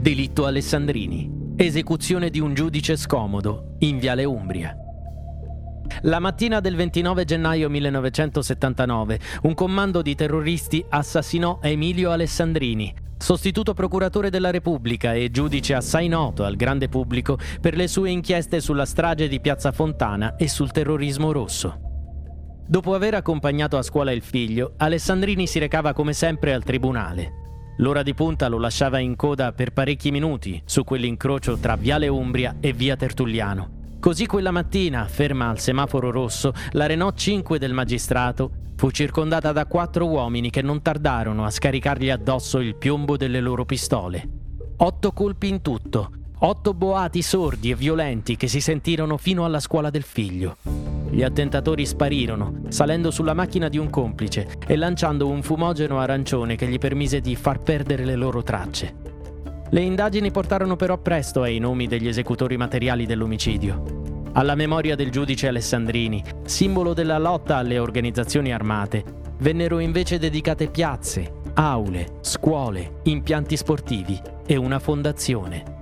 Delitto Alessandrini. Esecuzione di un giudice scomodo in Viale Umbria. La mattina del 29 gennaio 1979, un commando di terroristi assassinò Emilio Alessandrini, sostituto procuratore della Repubblica e giudice assai noto al grande pubblico per le sue inchieste sulla strage di Piazza Fontana e sul terrorismo rosso. Dopo aver accompagnato a scuola il figlio, Alessandrini si recava come sempre al tribunale. L'ora di punta lo lasciava in coda per parecchi minuti su quell'incrocio tra Viale Umbria e Via Tertulliano. Così quella mattina, ferma al semaforo rosso, la Renault 5 del magistrato fu circondata da 4 uomini che non tardarono a scaricargli addosso il piombo delle loro pistole. 8 colpi in tutto, 8 boati sordi e violenti che si sentirono fino alla scuola del figlio. Gli attentatori sparirono, salendo sulla macchina di un complice e lanciando un fumogeno arancione che gli permise di far perdere le loro tracce. Le indagini portarono però presto ai nomi degli esecutori materiali dell'omicidio. Alla memoria del giudice Alessandrini, simbolo della lotta alle organizzazioni armate, vennero invece dedicate piazze, aule, scuole, impianti sportivi e una fondazione.